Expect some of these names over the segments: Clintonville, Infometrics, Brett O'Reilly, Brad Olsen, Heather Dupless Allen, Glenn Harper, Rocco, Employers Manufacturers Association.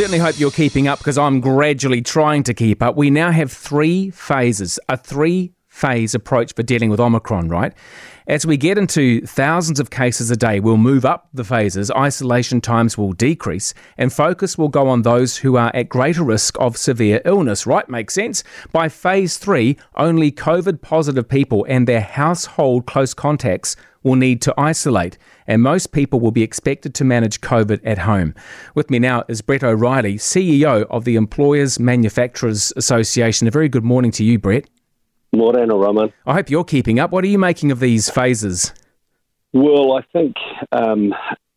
certainly hope you're keeping up, because I'm gradually trying to keep up. We now have three phases, a three-phase approach for dealing with Omicron, right? As we get into thousands of cases a day, we'll move up the phases, isolation times will decrease, and focus will go on those who are at greater risk of severe illness, right? Makes sense. By phase three, only COVID-positive people and their household close contacts will need to isolate, and most people will be expected to manage COVID at home. With me now is Brett O'Reilly, CEO of the Employers Manufacturers Association. A very good morning to you, Brett. Morena, Roman. I hope you're keeping up. What are you making of these phases? Well, I think, in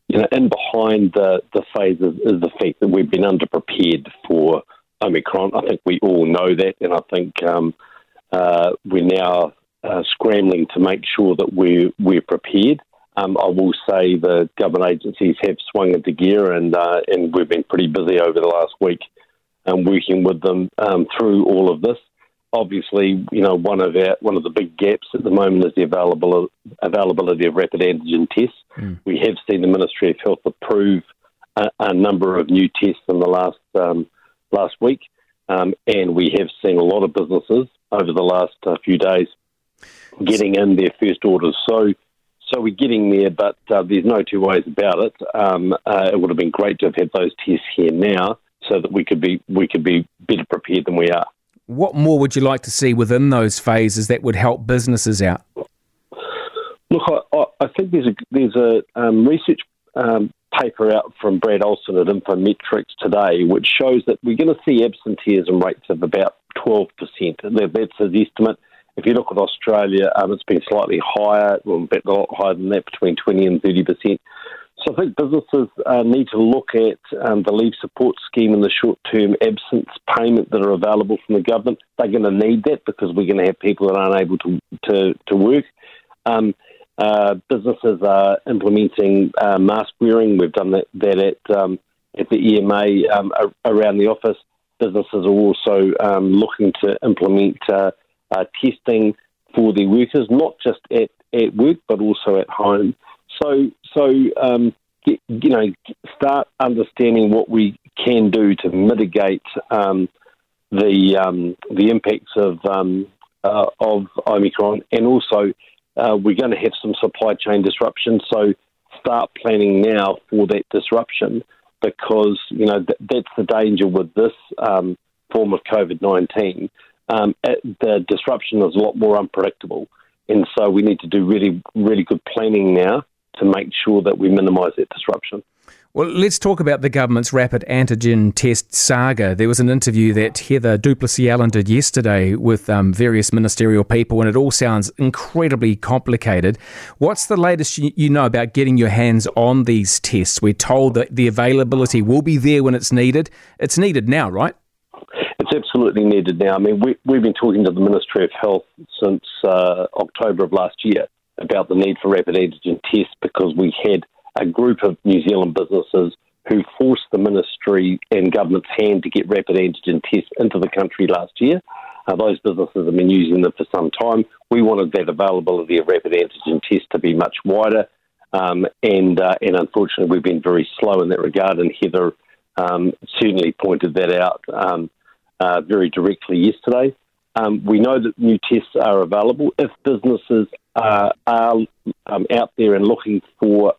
behind the phases is the fact that we've been underprepared for Omicron. I think we all know that, and I think we're now scrambling to make sure that we're prepared. I will say the government agencies have swung into gear, and we've been pretty busy over the last week working with them through all of this. Obviously, one of the big gaps at the moment is the availability of rapid antigen tests. Mm. We have seen the Ministry of Health approve a number of new tests in the last week, and we have seen a lot of businesses over the last few days getting in their first orders. So we're getting there, but there's no two ways about it. It would have been great to have had those tests here now, so that we could be better prepared than we are. What more would you like to see within those phases that would help businesses out? Look, I think there's a research paper out from Brad Olsen at Infometrics today, which shows that we're going to see absenteeism rates of about 12%. That's his estimate. If you look at Australia, it's been slightly higher, well, a lot higher than that, between 20 and 30%. So I think businesses need to look at the leave support scheme and the short-term absence payment that are available from the government. They're going to need that, because we're going to have people that aren't able to work. Businesses are implementing mask wearing. We've done that at the EMA around the office. Businesses are also looking to implement testing for their workers, not just at work but also at home. So start understanding what we can do to mitigate the impacts of Omicron, and also we're going to have some supply chain disruption. So start planning now for that disruption, because that's the danger with this form of COVID-19. The disruption is a lot more unpredictable, and so we need to do really, really good planning now to make sure that we minimise that disruption. Well, let's talk about the government's rapid antigen test saga. There was an interview that Heather Dupless Allen did yesterday with various ministerial people, and it all sounds incredibly complicated. What's the latest you know about getting your hands on these tests? We're told that the availability will be there when it's needed. It's needed now, right? It's absolutely needed now. I mean, we've been talking to the Ministry of Health since October of last year about the need for rapid antigen tests, because we had a group of New Zealand businesses who forced the ministry and government's hand to get rapid antigen tests into the country last year. Those businesses have been using them for some time. We wanted that availability of rapid antigen tests to be much wider, and unfortunately we've been very slow in that regard, and Heather certainly pointed that out very directly yesterday. We know that new tests are available. If businesses are out there and looking for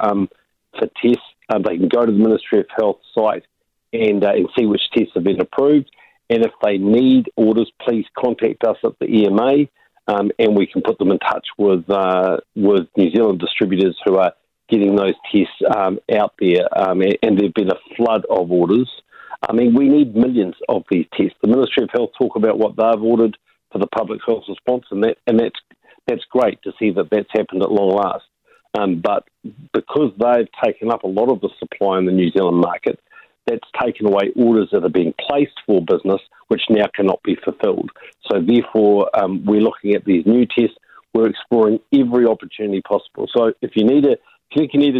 tests, they can go to the Ministry of Health site and see which tests have been approved. And if they need orders, please contact us at the EMA, and we can put them in touch with New Zealand distributors who are getting those tests out there. And there've been a flood of orders. I mean, we need millions of these tests. The Ministry of Health talk about what they've ordered for the public health response, and that's great to see that that's happened at long last. But because they've taken up a lot of the supply in the New Zealand market, that's taken away orders that are being placed for business, which now cannot be fulfilled. So therefore, we're looking at these new tests. We're exploring every opportunity possible. So if you need a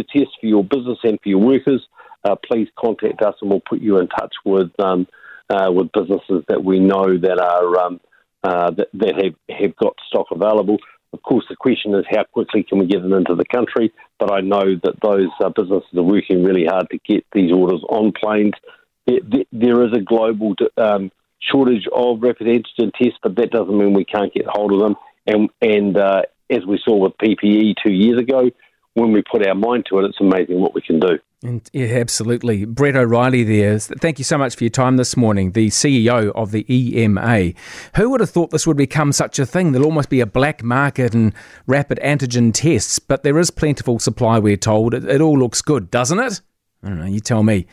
test for your business and for your workers, please contact us, and we'll put you in touch with businesses that we know that are that have got stock available. Of course, the question is how quickly can we get them into the country. But I know that those businesses are working really hard to get these orders on planes there is a global shortage of reproductive tests, but that doesn't mean we can't get hold of them. And as we saw with PPE 2 years ago, when we put our mind to it, it's amazing what we can do. And yeah, absolutely. Brett O'Reilly there. Thank you so much for your time this morning, the CEO of the EMA. Who would have thought this would become such a thing? There'll almost be a black market in rapid antigen tests, but there is plentiful supply, we're told. It all looks good, doesn't it? I don't know, you tell me.